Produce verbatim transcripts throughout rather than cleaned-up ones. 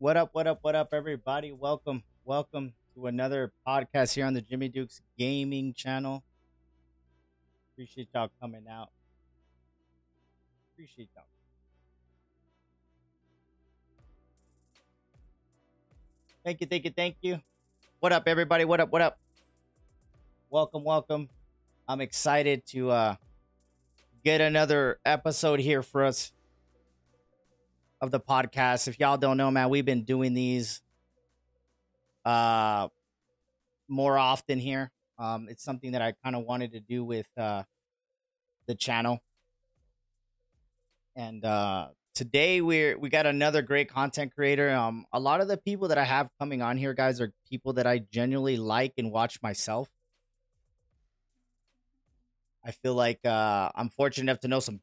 What up, what up, what up, everybody? Welcome, welcome to another podcast here on the Jimmy Dukes Gaming channel. Appreciate y'all coming out. Appreciate y'all. Thank you, thank you, thank you. What up, everybody? What up, what up? Welcome, welcome. I'm excited to uh, get another episode here for us of the podcast. If y'all don't know, man, we've been doing these uh, more often here. Um, it's something that I kind of wanted to do with uh, the channel. And uh, today we're we got another great content creator. Um, a lot of the people that I have coming on here, guys, are people that I genuinely like and watch myself. I feel like uh, I'm fortunate enough to know some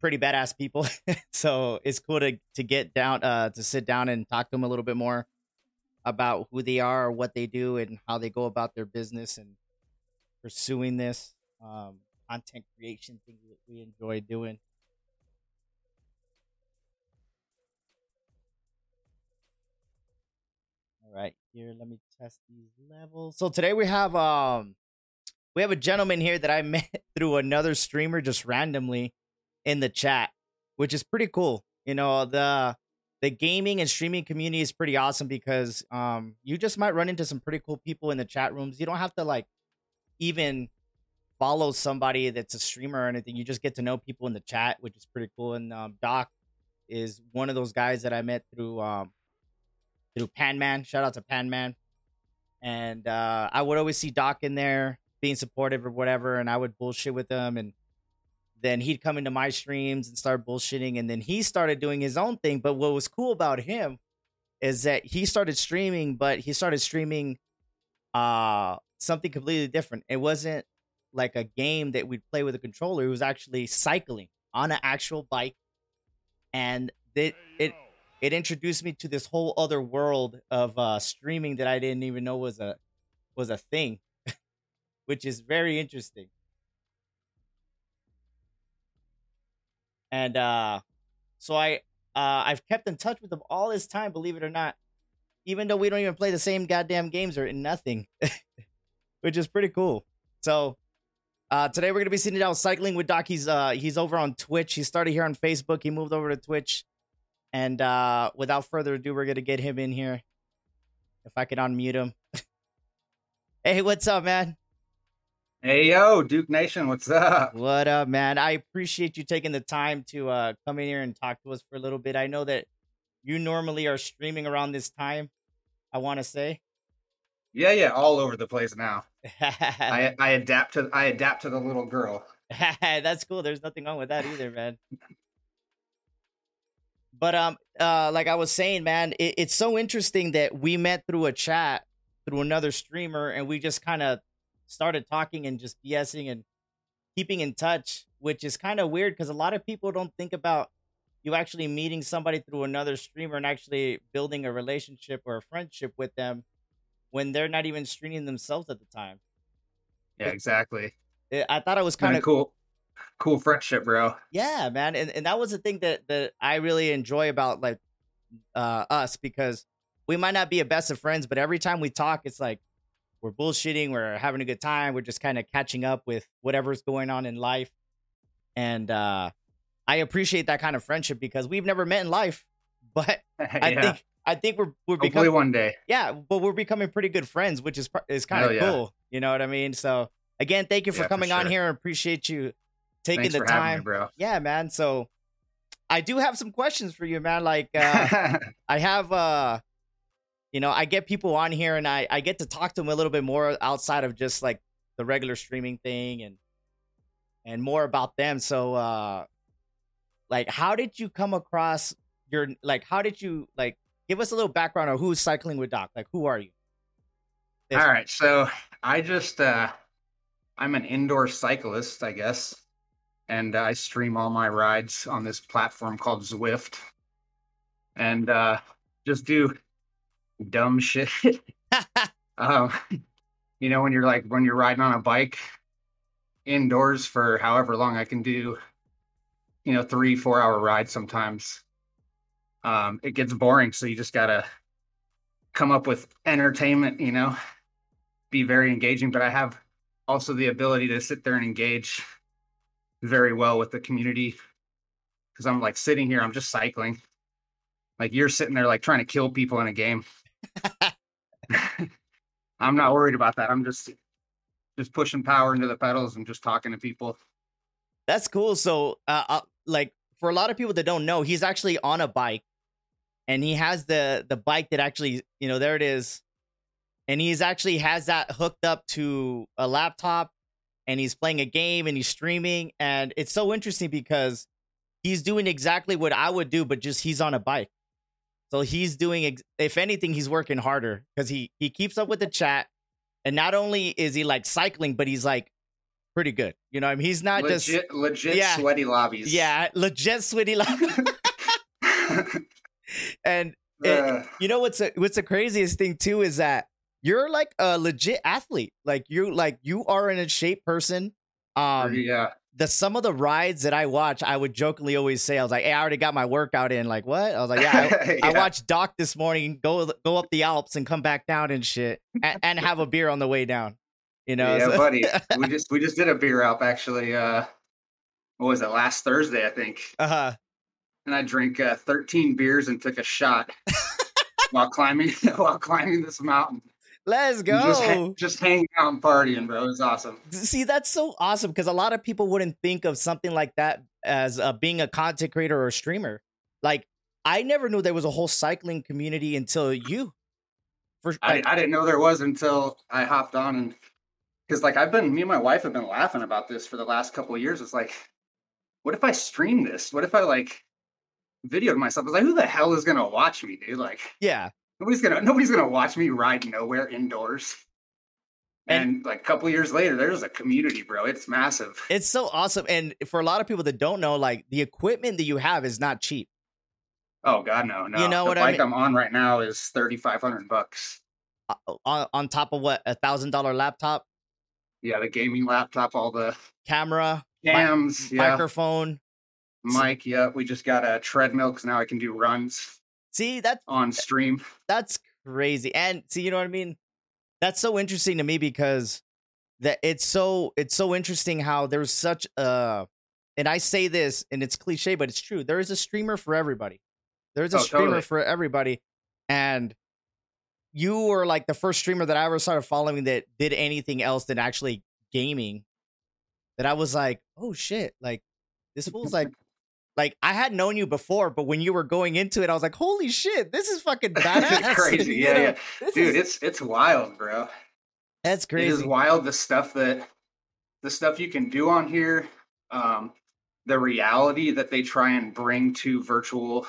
pretty badass people. So it's cool to to get down, uh, to sit down and talk to them a little bit more about who they are, what they do, and how they go about their business and pursuing this um, content creation thing that we enjoy doing. All right, here, let me test these levels. So today we have um, we have a gentleman here that I met through another streamer just randomly in the chat, which is pretty cool. You know, the the gaming and streaming community is pretty awesome because um, you just might run into some pretty cool people in the chat rooms. You don't have to like even follow somebody that's a streamer or anything. You just get to know people in the chat, which is pretty cool. And um, Doc is one of those guys that I met through um, through Pan Man. Shout out to Pan Man. And uh, I would always see Doc in there being supportive or whatever, and I would bullshit with them, and then he'd come into my streams and start bullshitting. And then he started doing his own thing. But what was cool about him is that he started streaming, but he started streaming uh, something completely different. It wasn't like a game that we'd play with a controller. It was actually cycling on an actual bike. And it, it, it introduced me to this whole other world of uh, streaming that I didn't even know was a, was a thing, which is very interesting. And uh, so I, uh, I've kept in touch with him all this time, believe it or not, even though we don't even play the same goddamn games or nothing, which is pretty cool. So uh, today we're going to be sitting down Cycling with Doc. He's, uh, he's over on Twitch. He started here on Facebook. He moved over to Twitch. And uh, without further ado, we're going to get him in here. If I can unmute him. Hey, what's up, man? Hey, yo, Duke Nation, what's up? What up, man? I appreciate you taking the time to uh, come in here and talk to us for a little bit. I know that you normally are streaming around this time, I want to say. Yeah, yeah, all over the place now. I, I adapt to I adapt to the little girl. That's cool. There's nothing wrong with that either, man. But um, uh, like I was saying, man, it, it's so interesting that we met through a chat, through another streamer, and we just kind of started talking and just BSing and keeping in touch, which is kind of weird because a lot of people don't think about you actually meeting somebody through another streamer and actually building a relationship or a friendship with them when they're not even streaming themselves at the time. Yeah, exactly. It, I thought it was kind of cool. Cool friendship, bro. Yeah, man. And and that was the thing that, that I really enjoy about like uh, us, because we might not be a best of friends, but every time we talk, it's like, we're bullshitting, we're having a good time, we're just kind of catching up with whatever's going on in life. And uh, I appreciate that kind of friendship because we've never met in life, but yeah. I think I think we're we're Hopefully becoming one day. Yeah, but we're becoming pretty good friends, which is is kind of yeah. cool. You know what I mean? So again, thank you for yeah, coming for sure. on here. I appreciate you taking Thanks the for time. Having me, bro. Yeah, man. So I do have some questions for you, man. Like uh, I have uh You know, I get people on here and I, I get to talk to them a little bit more outside of just like the regular streaming thing and and more about them. So, uh, like, how did you come across your like how did you like give us a little background on who's Cycling with Doc? Like, who are you? There's All right. So I just uh, I'm an indoor cyclist, I guess. And I stream all my rides on this platform called Zwift and uh, just do dumb shit. um, you know, when you're like when you're riding on a bike indoors for however long, I can do, you know, three, four hour rides sometimes. Um, it gets boring, so you just gotta come up with entertainment, you know, be very engaging, but I have also the ability to sit there and engage very well with the community, because I'm like sitting here, I'm just cycling. Like you're sitting there like trying to kill people in a game. I'm not worried about that. I'm just just pushing power into the pedals and just talking to people. That's cool. So uh, uh, like for a lot of people that don't know, he's actually on a bike, and he has the the bike that actually, you know, there it is. And he's actually has that hooked up to a laptop, and he's playing a game and he's streaming. And it's so interesting because he's doing exactly what I would do, but just he's on a bike. So he's doing, if anything, he's working harder, because he, he keeps up with the chat. And not only is he like cycling, but he's like pretty good. You know what I mean? He's not legit, just legit yeah, sweaty lobbies. Yeah. Legit sweaty lobbies. And uh. it, you know, what's a, what's the craziest thing too, is that you're like a legit athlete. Like you, like you are in a shape person. Um, yeah. The some of the rides that I watch, I would jokingly always say, I was like, "Hey, I already got my workout in." Like, what? I was like, "Yeah, I, yeah. I watched Doc this morning. Go go up the Alps and come back down and shit, and, and have a beer on the way down." You know, yeah, so. buddy. We just we just did a beer Alp actually. Uh, what was it? Last Thursday, I think. Uh huh. And I drank uh, thirteen beers and took a shot while climbing while climbing this mountain. Let's go. Just, ha- just hanging out and partying, bro. It was awesome. See, that's so awesome, because a lot of people wouldn't think of something like that as uh, being a content creator or a streamer. Like, I never knew there was a whole cycling community until you. For like, I, I didn't know there was until I hopped on. And because, like, I've been, me and my wife have been laughing about this for the last couple of years. It's like, what if I stream this? What if I, like, videoed myself? I was like, who the hell is going to watch me, dude? Like, yeah. Nobody's gonna nobody's gonna watch me ride nowhere indoors. And, and like a couple of years later, there's a community, bro. It's massive. It's so awesome. And for a lot of people that don't know, like the equipment that you have is not cheap. Oh God, no, no. You know the what bike I mean? I'm on right now is thirty five hundred bucks. Uh, on, on top of what, a thousand dollar laptop? Yeah, the gaming laptop, all the camera, cams, mi- yeah. microphone, mic. Yeah, we just got a treadmill because now I can do runs. See, that's on stream. That's crazy. And see, you know what I mean? That's so interesting to me, because that it's so it's so interesting how there's such a, and I say this and it's cliche, but it's true. There is a streamer for everybody. There's a oh, streamer totally. for everybody. And you were like the first streamer that I ever started following that did anything else than actually gaming. That I was like, oh shit, like this fool's like Like, I had known you before, but when you were going into it, I was like, holy shit, this is fucking badass. It's crazy, yeah, know? yeah. Dude, is... it's it's wild, bro. That's crazy. It is wild, the stuff that, the stuff you can do on here, um, the reality that they try and bring to virtual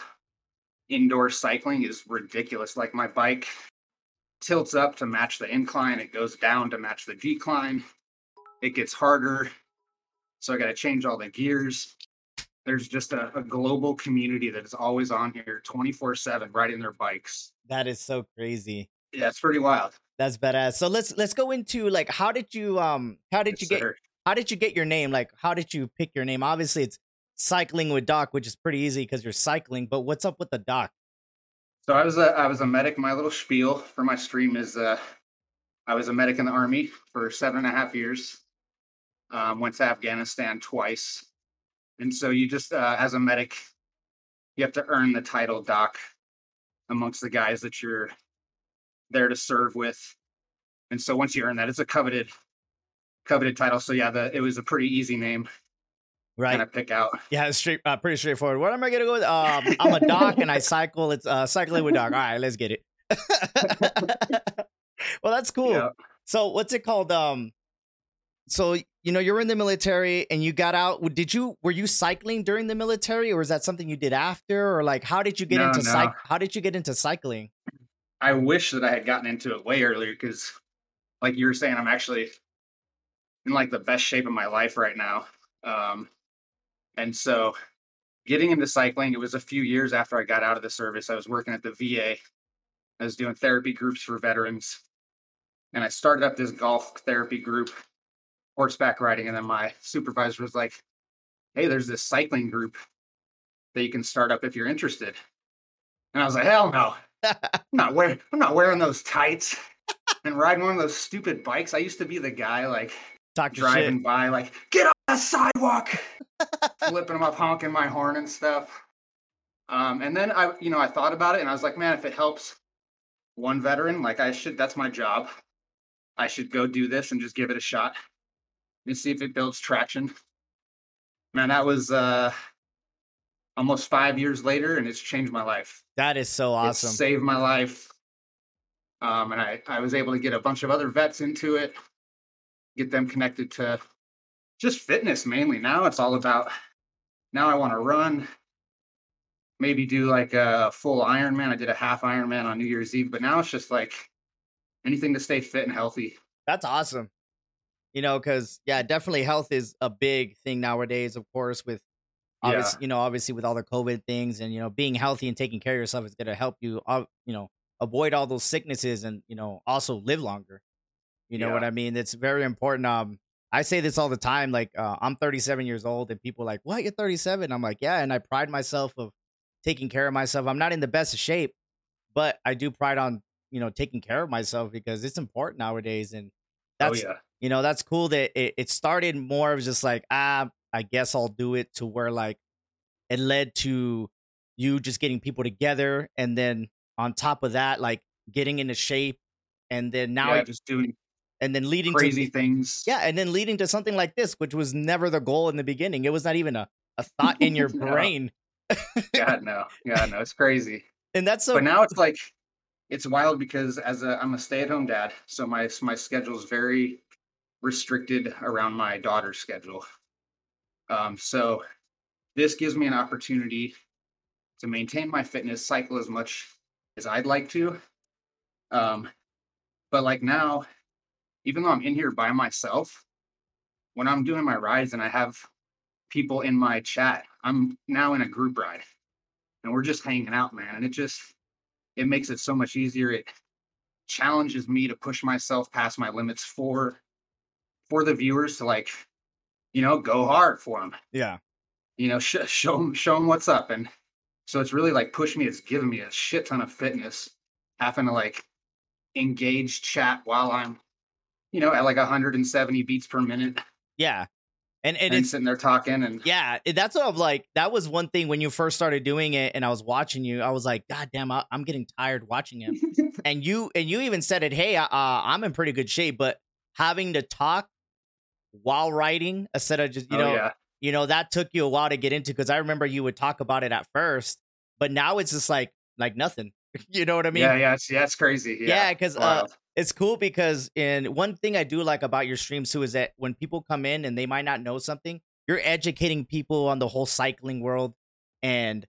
indoor cycling is ridiculous. Like, my bike tilts up to match the incline. It goes down to match the decline. It gets harder, so I got to change all the gears. There's just a, a global community that is always on here twenty-four seven riding their bikes. That is so crazy. Yeah, it's pretty wild. That's badass. So let's let's go into like how did you um how did yes, you get sir. how did you get your name? Like how did you pick your name? Obviously it's Cycling with Doc, which is pretty easy because you're cycling, but what's up with the doc? So I was a I was a medic. My little spiel for my stream is uh I was a medic in the Army for seven and a half years. Um went to Afghanistan twice. And so you just, uh, as a medic, you have to earn the title doc amongst the guys that you're there to serve with. And so once you earn that, it's a coveted, coveted title. So yeah, the, it was a pretty easy name. Right. Kind of pick out. Yeah, it's straight, uh, pretty straightforward. What am I going to go with? Um, I'm a doc and I cycle. It's uh, Cycling with Doc. All right, let's get it. Well, that's cool. Yeah. So what's it called? Um, so you know, you're in the military and you got out. Did you, were you cycling during the military, or is that something you did after? Or like, how did you get no, into no. cyc? How did you get into cycling? I wish that I had gotten into it way earlier. Cause like you were saying, I'm actually in like the best shape of my life right now. Um, and so getting into cycling, it was a few years after I got out of the service. I was working at the V A. I was doing therapy groups for veterans, and I started up this golf therapy group, horseback riding, and then my supervisor was like, hey, there's this cycling group that you can start up if you're interested. And I was like, hell no. not wearing, I'm not wearing those tights and riding one of those stupid bikes. I used to be the guy like Doctor driving shit. by, like, get off the sidewalk, flipping them up, honking my horn and stuff. Um, and then I, you know, I thought about it and I was like, man, if it helps one veteran, like I should, that's my job. I should go do this and just give it a shot and see if it builds traction. Man, that was uh, almost five years later, and it's changed my life. That is so awesome. It saved my life. Um, and I, I was able to get a bunch of other vets into it, get them connected to just fitness mainly. Now it's all about, now I want to run, maybe do like a full Ironman. I did a half Ironman on New Year's Eve, but now it's just like anything to stay fit and healthy. That's awesome. You know, because, yeah, definitely health is a big thing nowadays, of course, with, obviously, yeah. you know, obviously with all the COVID things and, you know, being healthy and taking care of yourself is going to help you, uh, you know, avoid all those sicknesses and, you know, also live longer. You know yeah. what I mean? It's very important. Um, I say this all the time. Like, uh, I'm thirty-seven years old and people are like, what? You're thirty-seven? I'm like, yeah. And I pride myself of taking care of myself. I'm not in the best of shape, but I do pride on, you know, taking care of myself because it's important nowadays. And that's, oh, yeah. you know, that's cool that it, it started more of just like, ah, I guess I'll do it, to where like it led to you just getting people together. And then on top of that, like getting into shape, and then now yeah, I, just doing and then leading crazy to things. Yeah. And then leading to something like this, which was never the goal in the beginning. It was not even a, a thought in your no. brain. God, no. God, no. It's crazy. And that's so, but now it's like, it's wild because as a, I'm a stay at home dad. So my, my schedule is very restricted around my daughter's schedule. Um, so this gives me an opportunity to maintain my fitness, cycle as much as I'd like to. Um, but like now, even though I'm in here by myself, when I'm doing my rides and I have people in my chat, I'm now in a group ride and we're just hanging out, man. And it just, it makes it so much easier. It challenges me to push myself past my limits for, for the viewers to, like, you know, go hard for them. Yeah. You know, sh- show them, show them what's up. And so it's really like pushed me. It's given me a shit ton of fitness, having to like engage chat while I'm, you know, at like one hundred seventy beats per minute. Yeah. And, and, and it's sitting there talking. And yeah, that's what I'm like, that was one thing when you first started doing it and I was watching you, I was like, God damn, I, I'm getting tired watching him. and you, and you even said it, hey, uh, I'm in pretty good shape, but having to talk while writing instead of just, you oh, know, yeah. you know, that took you a while to get into. Cause I remember you would talk about it at first, but now it's just like, like nothing, you know what I mean? Yeah. Yeah. It's, yeah, it's crazy. Yeah. yeah Cause wow. uh, it's cool because, and one thing I do like about your streams too, is that when people come in and they might not know something, you're educating people on the whole cycling world and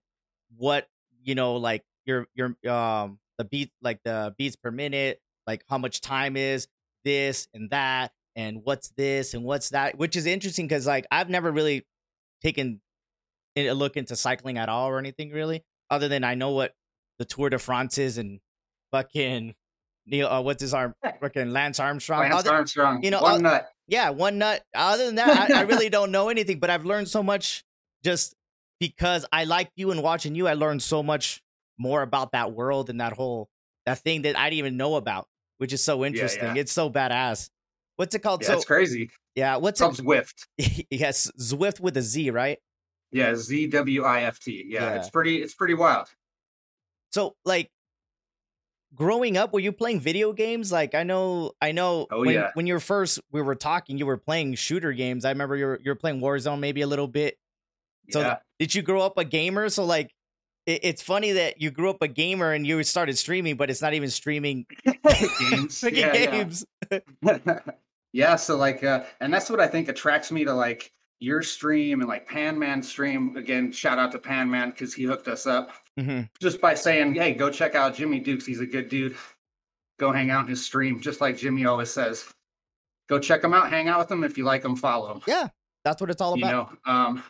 what, you know, like your, your, um, the beat, like the beats per minute, like how much time is this and that. And what's this and what's that, which is interesting because, like, I've never really taken a look into cycling at all or anything really, other than I know what the Tour de France is and fucking Neil, uh, what's his arm, fucking Lance Armstrong. Lance other, Armstrong, you know, one uh, nut. Yeah, one nut. Other than that, I, I really don't know anything, but I've learned so much just because I like you and watching you. I learned so much more about that world and that whole, that thing that I didn't even know about, which is so interesting. Yeah, yeah. It's so badass. What's it called? Yeah, so it's crazy. Yeah. What's it's it? Called Zwift. Yes. Zwift with a Z, right? Yeah. Z W I F T. Yeah, yeah. It's pretty, it's pretty wild. So like growing up, were you playing video games? Like I know, I know oh, when, yeah. when you were first, we were talking, you were playing shooter games. I remember you were, you were playing Warzone maybe a little bit. So yeah. did you grow up a gamer? So like, it, it's funny that you grew up a gamer and you started streaming, but it's not even streaming games. yeah, games. Yeah. Yeah, so like, uh, and that's what I think attracts me to like your stream and like Pan Man stream. Again, shout out to Pan Man because he hooked us up mm-hmm. just by saying, hey, go check out Jimmy Dukes. He's a good dude. Go hang out in his stream, just like Jimmy always says. Go check him out, hang out with him. If you like him, follow him. Yeah, that's what it's all about. You know, um,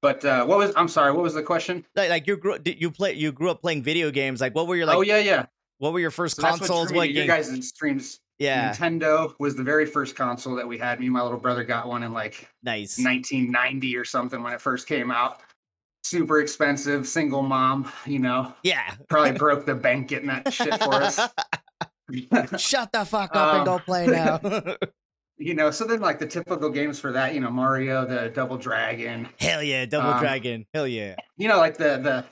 but uh, what was, I'm sorry, what was the question? Like, like you grew, did you play, you grew up playing video games. Like, what were your like? Oh, yeah, yeah. What were your first so consoles? That's what, what you guys in streams? Yeah, Nintendo was the very first console that we had. Me and my little brother got one in like nice. nineteen ninety or something when it first came out. super expensive, single mom, you know. Yeah. Probably broke the bank getting that shit for us. Shut the fuck up um, and go play now. You know, so then like the typical games for that, you know, Mario, the Double Dragon. Hell yeah, Double um, Dragon. Hell yeah. You know, like the the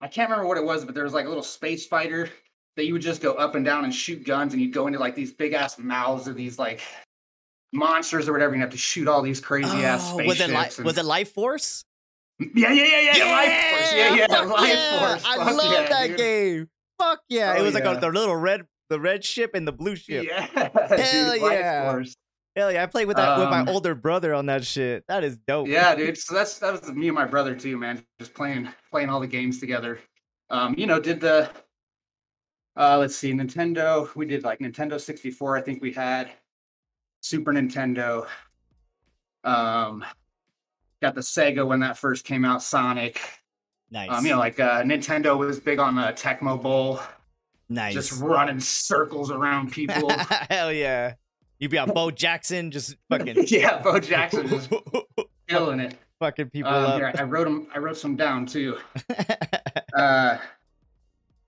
I can't remember what it was, but there was like a little space fighter that you would just go up and down and shoot guns, and you'd go into like these big ass mouths of these like monsters or whatever, and you have to shoot all these crazy oh, ass spaceships. Was it, li- and- was it Life Force? Yeah, yeah, yeah, yeah, yeah, Life Force. Yeah, yeah, Life yeah. Force. Fuck I love yeah, that dude. game. Fuck yeah. Oh, it was yeah. like a, the little red the red ship and the blue ship. Yeah. Hell dude, yeah. Life Force. Hell yeah. I played with that um, with my older brother on that shit. That is dope. Yeah, dude. So that's that was me and my brother too, man. Just playing playing all the games together. Um, you know, did the uh let's see, Nintendo. We did like Nintendo sixty-four, I think we had Super Nintendo. Um Got the Sega when that first came out, Sonic. Nice. Um, you know, like uh, Nintendo was big on the Tecmo Bowl. Nice. Just running circles around people. Hell yeah. You'd be on Bo Jackson, just fucking. yeah, Bo Jackson just killing it. Fucking people um, up. Here, I wrote them. I wrote some down too. uh,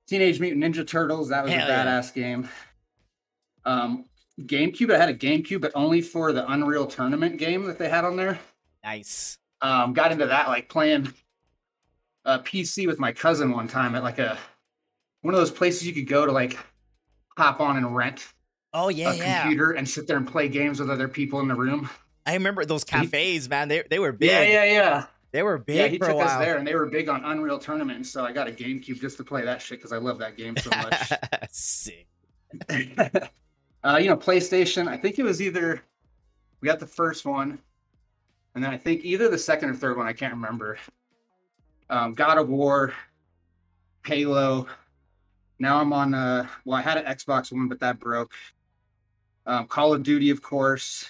Teenage Mutant Ninja Turtles. That was Hell a badass yeah. game. Um, GameCube. I had a GameCube, but only for the Unreal Tournament game that they had on there. Nice. Um, got into that like playing a P C with my cousin one time at like a one of those places you could go to like hop on and rent. Oh yeah, a yeah. computer and sit there and play games with other people in the room. I remember those cafes, he, man. They they were big. Yeah, yeah, yeah. They were big. Yeah, he for took a while. us there, and they were big on Unreal Tournament. So I got a GameCube just to play that shit because I love that game so much. Sick. uh, you know, PlayStation. I think it was either we got the first one. And then I think either the second or third one, I can't remember. Um, God of War, Halo. Now I'm on, a, well, I had an Xbox one, but that broke. Um, Call of Duty, of course.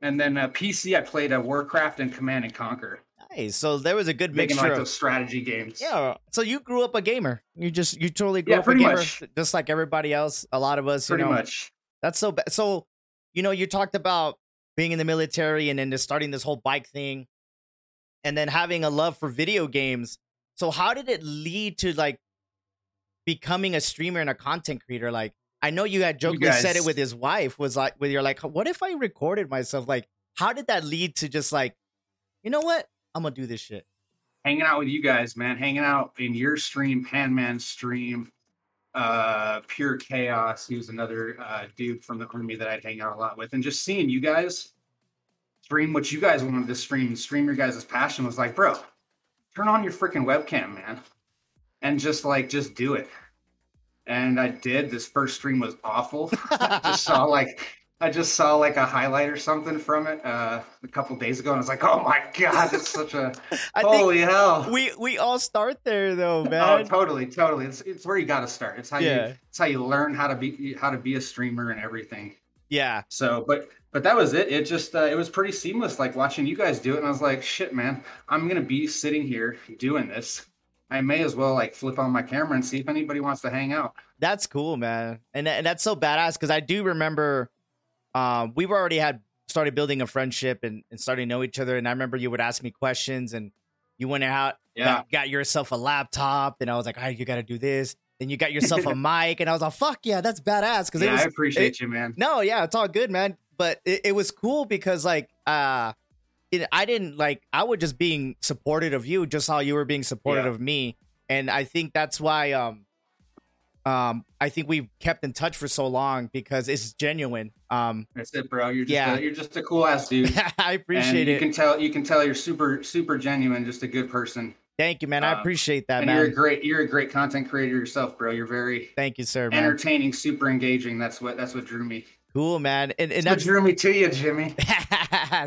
And then uh, P C, I played uh, Warcraft and Command and Conquer. Nice. So there was a good Making mixture like of those strategy games. Yeah. So you grew up a gamer. You just, you totally grew yeah, up a gamer. Much. Just like everybody else. A lot of us, pretty you know, much. That's so bad. So, you know, you talked about being in the military and then just starting this whole bike thing and then having a love for video games. So how did it lead to like becoming a streamer and a content creator? Like, I know you had jokingly said it with his wife was like, where you're like, what if I recorded myself? Like, how did that lead to just like, you know what? I'm going to do this shit. Hanging out with you guys, man, hanging out in your stream, Pan Man stream, uh Pure Chaos. He was another uh dude from the army that I'd hang out a lot with, and just seeing you guys stream what you guys wanted to stream stream your guys' passion was like, bro, turn on your freaking webcam, man, and just like just do it. And I did. This first stream was awful. I just saw like I just saw like a highlight or something from it uh, a couple days ago, and I was like, "Oh my god, it's such a I holy think hell!" We we all start there, though, man. Oh, totally, totally. It's it's where you got to start. It's how yeah. you it's how you learn how to be how to be a streamer and everything. Yeah. So, but but that was it. It just uh, it was pretty seamless, like watching you guys do it, and I was like, "Shit, man, I'm gonna be sitting here doing this. I may as well like flip on my camera and see if anybody wants to hang out." That's cool, man, and and that's so badass because I do remember. Um, we've already had started building a friendship and, and starting to know each other. And I remember you would ask me questions and you went out, yeah. got, got yourself a laptop. And I was like, all right, you got to do this. Then you got yourself a mic. And I was like, fuck yeah, that's badass. Cause yeah, it was, I appreciate it, you, man. No, yeah, it's all good, man. But it, it was cool because like, uh, it, I didn't like, I was just being supportive of you, just how you were being supportive yeah. of me. And I think that's why, um, Um, I think we've kept in touch for so long because it's genuine. Um, That's it, bro. You're just yeah. a, you're just a cool ass dude. I appreciate and you it. You can tell you can tell you're super super genuine, just a good person. Thank you, man. Um, I appreciate that, and man. You're a great you're a great content creator yourself, bro. You're very thank you, sir. Man. Entertaining, super engaging. That's what that's what drew me. Cool, man. And, and that's what drew me to you, Jimmy.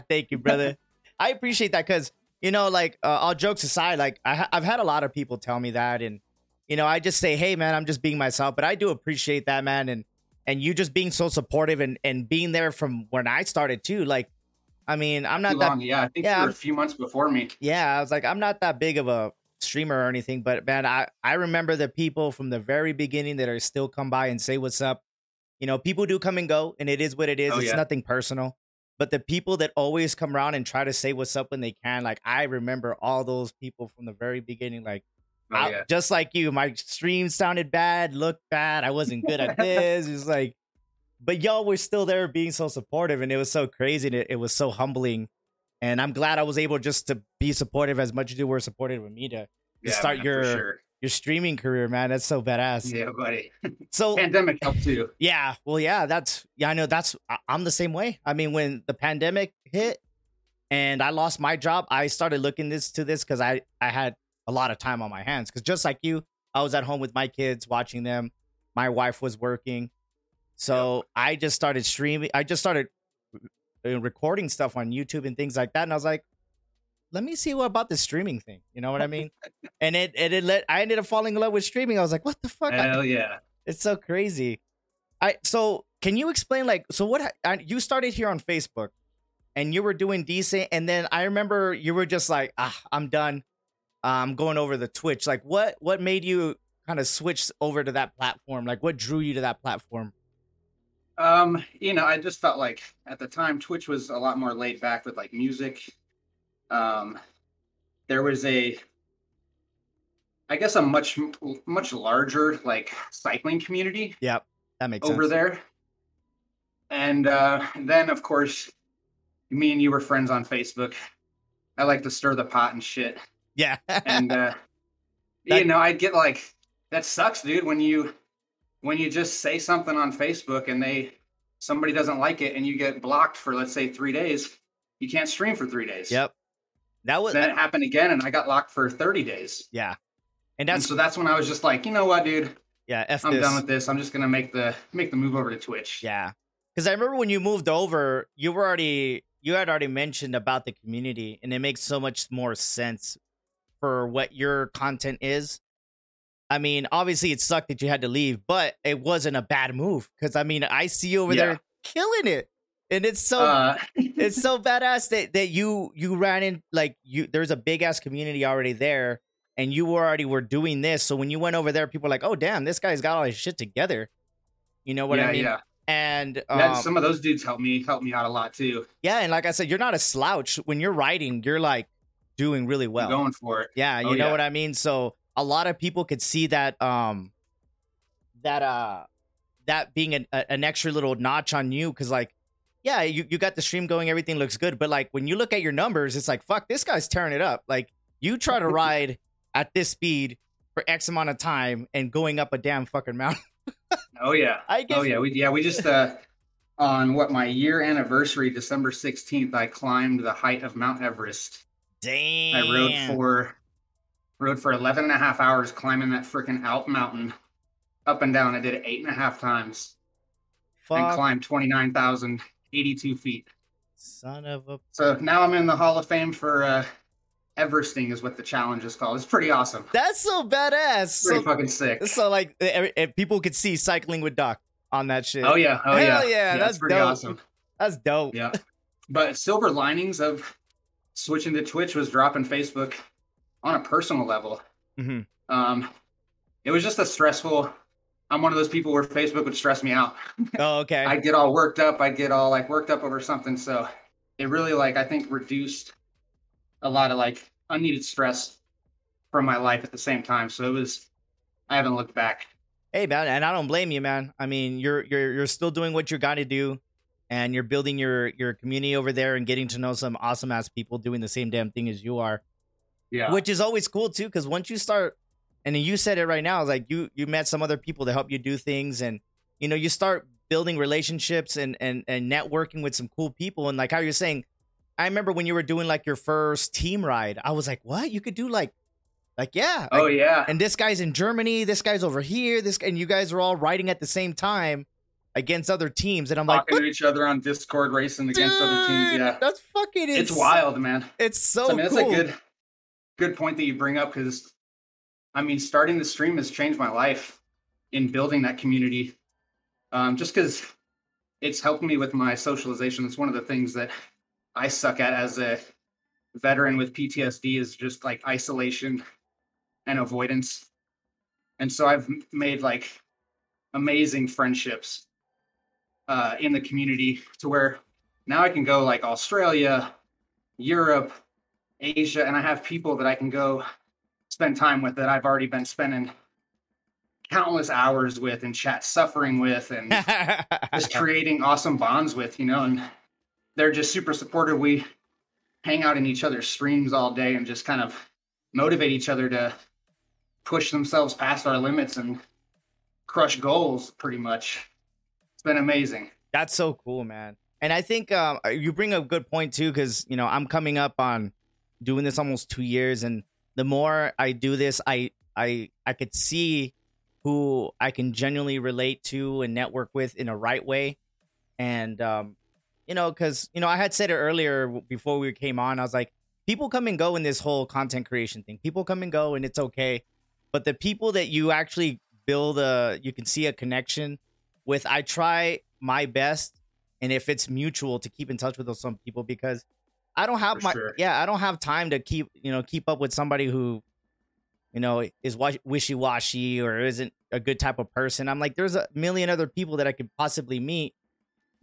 Thank you, brother. I appreciate that because you know, like uh, all jokes aside, like I, I've had a lot of people tell me that and. You know, I just say, hey, man, I'm just being myself. But I do appreciate that, man. And and you just being so supportive and, and being there from when I started, too. Like, I mean, I'm not that long. Yeah, I think yeah, you were a few months before me. Yeah, I was like, I'm not that big of a streamer or anything. But, man, I, I remember the people from the very beginning that are still come by and say what's up. You know, people do come and go, and it is what it is. Oh, it's yeah. nothing personal. But the people that always come around and try to say what's up when they can, like, I remember all those people from the very beginning, like, oh, yeah. I, just like you, my stream sounded bad, looked bad, I wasn't good at this. It's like, but y'all were still there being so supportive, and it was so crazy, and it, it was so humbling. And I'm glad I was able just to be supportive as much as you were supportive with me to, to yeah, start man, your sure. your streaming career, man. That's so badass. Yeah, buddy. So pandemic helped too. Yeah, well, yeah, that's yeah, I know that's I'm the same way. I mean, when the pandemic hit and I lost my job, I started looking this to this because I I had a lot of time on my hands. Because just like you, I was at home with my kids, watching them. My wife was working, so yep. I just started streaming. I just started. And recording stuff on YouTube and things like that, and I was like, let me see what about this streaming thing, you know what I mean? and it and it let I ended up falling in love with streaming. I was like, what the fuck? Hell yeah, it's so crazy. I so can you explain, like, so what I, you started here on Facebook and you were doing decent, and then I remember you were just like, ah, I'm done, I'm going over the Twitch. Like, what what made you kind of switch over to that platform? Like, what drew you to that platform? Um, you know, I just felt like at the time Twitch was a lot more laid back with like music. Um, there was a, I guess a much, much larger like cycling community. Yeah, that makes sense. Over there. And, uh, then of course, me and you were friends on Facebook. I like to stir the pot and shit. Yeah. and, uh, that- you know, I'd get like, that sucks, dude. When you. When you just say something on Facebook and they somebody doesn't like it and you get blocked for, let's say, three days, you can't stream for three days. Yep. That was that happened again, and I got locked for thirty days. Yeah. And that's and so that's when I was just like, you know what, dude? Yeah, F I'm this. done with this. I'm just gonna make the make the move over to Twitch. Yeah. Because I remember when you moved over, you were already you had already mentioned about the community, and it makes so much more sense for what your content is. I mean, obviously it sucked that you had to leave, but it wasn't a bad move. Cause I mean, I see you over yeah. there killing it. And it's so, uh. it's so badass that, that you, you ran in, like you, there's a big ass community already there and you were already were doing this. So when you went over there, people were like, oh damn, this guy's got all his shit together. You know what yeah, I mean? Yeah. And um, some of those dudes helped me, helped me out a lot too. Yeah. And like I said, you're not a slouch when you're riding, you're like doing really well. I'm going for it. Yeah. You oh, know yeah. what I mean? So a lot of people could see that um, that uh, that being an, a, an extra little notch on you, because like, yeah, you, you got the stream going, everything looks good, but like when you look at your numbers, it's like, fuck, this guy's tearing it up. Like you try to ride at this speed for X amount of time and going up a damn fucking mountain. oh yeah, I guess. Oh yeah, we yeah we just uh, on what my year anniversary, December sixteenth, I climbed the height of Mount Everest. Damn, I rode for. Rode for eleven and a half hours climbing that freaking Alp mountain up and down. I did it eight and a half times. Fuck. And climbed twenty-nine thousand eighty-two feet. Son of a... So now I'm in the Hall of Fame for uh, Everesting is what the challenge is called. It's pretty awesome. That's so badass. It's pretty so, fucking sick. So like people could see Cycling with Doc on that shit. Oh yeah. Oh yeah. Hell yeah. yeah that's, that's pretty dope. awesome. That's dope. Yeah. But silver linings of switching to Twitch was dropping Facebook. On a personal level, mm-hmm. um, it was just a stressful. I'm one of those people where Facebook would stress me out. Oh, okay. I'd get all worked up. I'd get all like worked up over something. So it really like, I think reduced a lot of like unneeded stress from my life at the same time. So it was, I haven't looked back. Hey man. And I don't blame you, man. I mean, you're, you're, you're still doing what you got to do and you're building your, your community over there and getting to know some awesome ass people doing the same damn thing as you are. Yeah. Which is always cool too, because once you start, and you said it right now, like you you met some other people to help you do things, and you know you start building relationships and and and networking with some cool people, and like how you're saying, I remember when you were doing like your first team ride, I was like, what you could do like, like yeah, oh like, yeah, and this guy's in Germany, this guy's over here, this and you guys are all riding at the same time against other teams, and I'm talking like talking to each other on Discord, racing Dude, against other teams. Yeah, that's fucking it's, it's wild, man. It's so I mean, that's cool. a good. Good point that you bring up, because I mean starting the stream has changed my life in building that community, um just because it's helped me with my socialization. It's one of the things that I suck at as a veteran with P T S D is just like isolation and avoidance, and so I've made like amazing friendships uh in the community to where Now I can go like Australia, Europe, Asia, and I have people that I can go spend time with that I've already been spending countless hours with and chat suffering with and just creating awesome bonds with, you know, and they're just super supportive. We hang out in each other's streams all day and just kind of motivate each other to push themselves past our limits and crush goals pretty much. It's been amazing. That's so cool, man. And I think um, you bring a good point too, because, you know, I'm coming up on doing this almost two years. And the more I do this, I, I, I could see who I can genuinely relate to and network with in a right way. And, um, you know, because, you know, I had said it earlier before we came on, I was like, people come and go in this whole content creation thing. People come and go and it's okay. But the people that you actually build a, you can see a connection with, I try my best. And if it's mutual, to keep in touch with those some people, because I don't have For my, sure. yeah, I don't have time to keep, you know, keep up with somebody who, you know, is wishy-washy or isn't a good type of person. I'm like, there's a million other people that I could possibly meet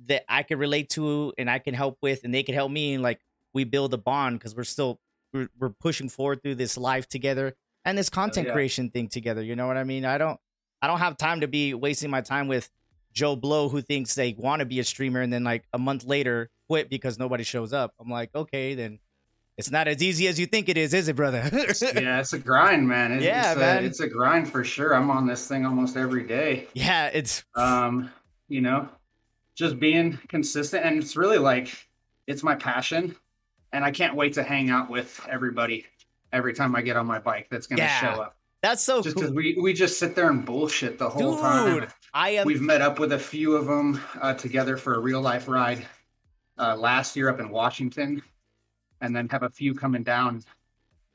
that I could relate to and I can help with and they can help me. And like, we build a bond because we're still, we're, we're pushing forward through this life together and this content oh, yeah. creation thing together. You know what I mean? I don't, I don't have time to be wasting my time with Joe Blow who thinks they want to be a streamer and then like a month later quit because nobody shows up. I'm like, okay, then. It's not as easy as you think it is, is it, brother? Yeah, it's a grind, man. It's, yeah, it's man. A, it's a grind for sure. I'm on this thing almost every day. Yeah, it's... Um, you know, just being consistent. And it's really like, it's my passion. And I can't wait to hang out with everybody every time I get on my bike that's going to yeah. show up. That's so just cool. Just because we, we just sit there and bullshit the whole Dude, time. I am... We've met up with a few of them uh, together for a real-life ride uh, last year up in Washington. And then have a few coming down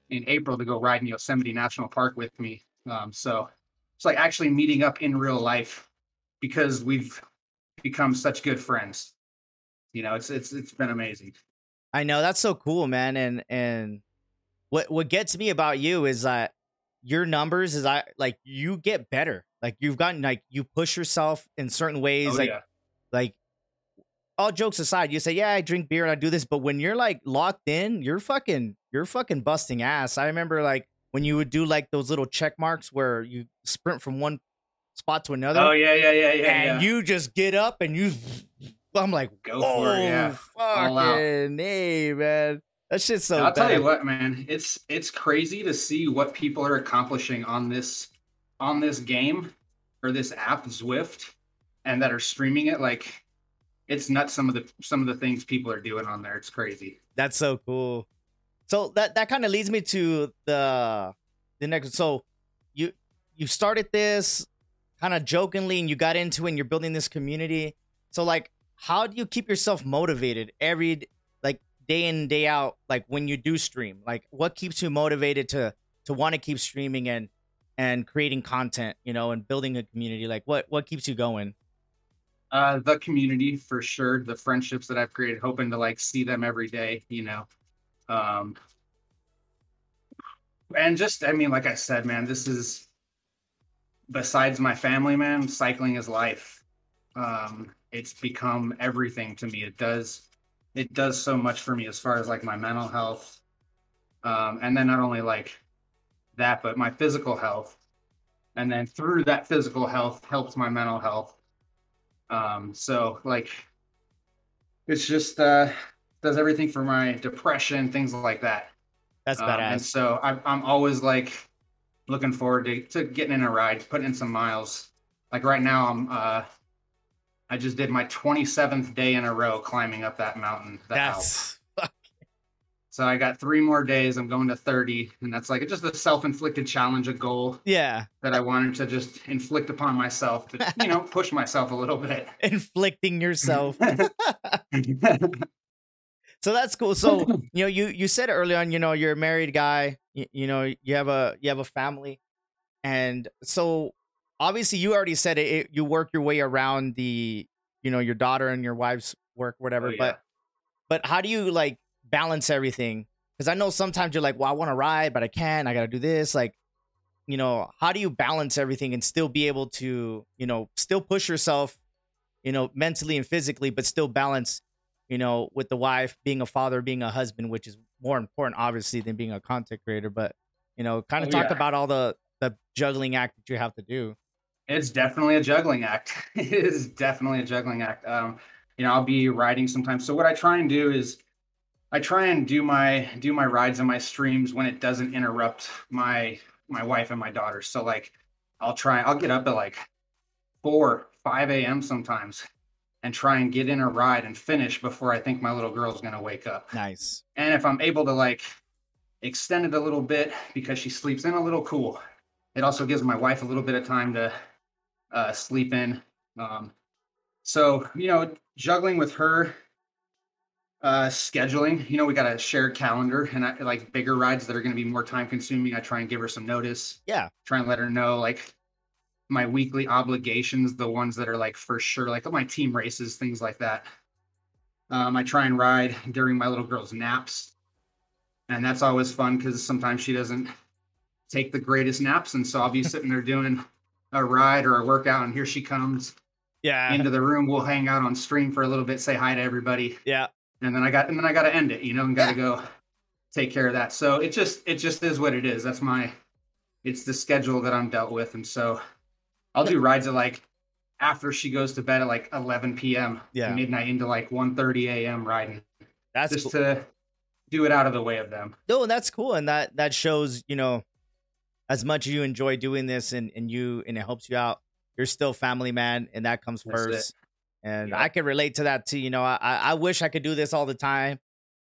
in April to go ride in Yosemite National Park with me. Um, so it's like actually meeting up in real life because we've become such good friends. You know, it's it's it's been amazing. I know, that's so cool, man. And and what what gets me about you is that your numbers is I like you get better. Like you've gotten like you push yourself in certain ways. Oh, like yeah. like. All jokes aside, you say, yeah, I drink beer and I do this. But when you're like locked in, you're fucking, you're fucking busting ass. I remember like when you would do like those little check marks where you sprint from one spot to another. Oh, yeah, yeah, yeah, yeah. And yeah. you just get up and you, I'm like, go for it. Yeah. Fucking hey, man. That shit's so I'll bad. I'll tell you what, man, it's, it's crazy to see what people are accomplishing on this, on this game or this app Zwift and that are streaming it. Like, it's nuts some of the some of the things people are doing on there. It's crazy. That's so cool. So that that kind of leads me to the the next. So you you started this kind of jokingly and you got into it and you're building this community. So like, how do you keep yourself motivated every like day in day out? Like when you do stream, like what keeps you motivated to to want to keep streaming and and creating content, you know, and building a community? Like what what keeps you going? Uh, the community for sure. The friendships that I've created, hoping to like see them every day, you know? Um, and just, I mean, like I said, man, this is besides my family, man, cycling is life. Um, it's become everything to me. It does, it does so much for me as far as like my mental health. Um, and then not only like that, but my physical health. And then through that physical health helps my mental health. Um, so like, it's just, uh, does everything for my depression, things like that. That's badass. Um, and so I'm, I'm always like looking forward to, to getting in a ride, putting in some miles. Like right now I'm, uh, I just did my twenty-seventh day in a row climbing up that mountain. That that's so I got three more days. I'm going to thirty and that's like just a self-inflicted challenge, a goal. Yeah. That I wanted to just inflict upon myself to, you know, push myself a little bit. Inflicting yourself. So that's cool. So, you know, you, you said early on, you know, you're a married guy, you, you know, you have a, you have a family. And so obviously you already said it, it you work your way around the, you know, your daughter and your wife's work, whatever, oh, yeah. but, but how do you like, balance everything? Because I know sometimes you're like, well, I want to ride, but I can't. I got to do this. Like, you know, how do you balance everything and still be able to, you know, still push yourself, you know, mentally and physically, but still balance you know, with the wife, being a father, being a husband, which is more important, obviously, than being a content creator. But, you know, kind of oh, talk yeah. about all the, the juggling act that you have to do. It's definitely a juggling act. It is definitely a juggling act. Um, you know, I'll be riding sometimes. So what I try and do is I try and do my do my rides and my streams when it doesn't interrupt my my wife and my daughter. So, like, I'll try. I'll get up at, like, four, five a.m. sometimes and try and get in a ride and finish before I think my little girl's going to wake up. Nice. And if I'm able to, like, extend it a little bit because she sleeps in a little, cool. It also gives my wife a little bit of time to uh, sleep in. Um, so, you know, juggling with her uh, scheduling, you know, we got a shared calendar, and I like bigger rides that are going to be more time consuming. I try and give her some notice. Yeah. Try and let her know, like, my weekly obligations, the ones that are, like, for sure, like my team races, things like that. Um, I try and ride during my little girl's naps. And that's always fun because sometimes she doesn't take the greatest naps. And so I'll be sitting there doing a ride or a workout, and here she comes yeah. into the room. We'll hang out on stream for a little bit, say hi to everybody. Yeah. And then I got, and then I got to end it, you know, and got to yeah. go take care of that. So it just, it just is what it is. That's my, it's the schedule that I'm dealt with. And so I'll do rides at, like, after she goes to bed at, like, eleven p.m. Yeah. midnight into, like, one thirty a.m. riding. That's just cool. To do it out of the way of them. No, that's cool. And that, that shows, you know, as much as you enjoy doing this and, and you, and it helps you out, you're still family man, and that comes that's first. It. And yeah. I can relate to that too. You know, I, I wish I could do this all the time,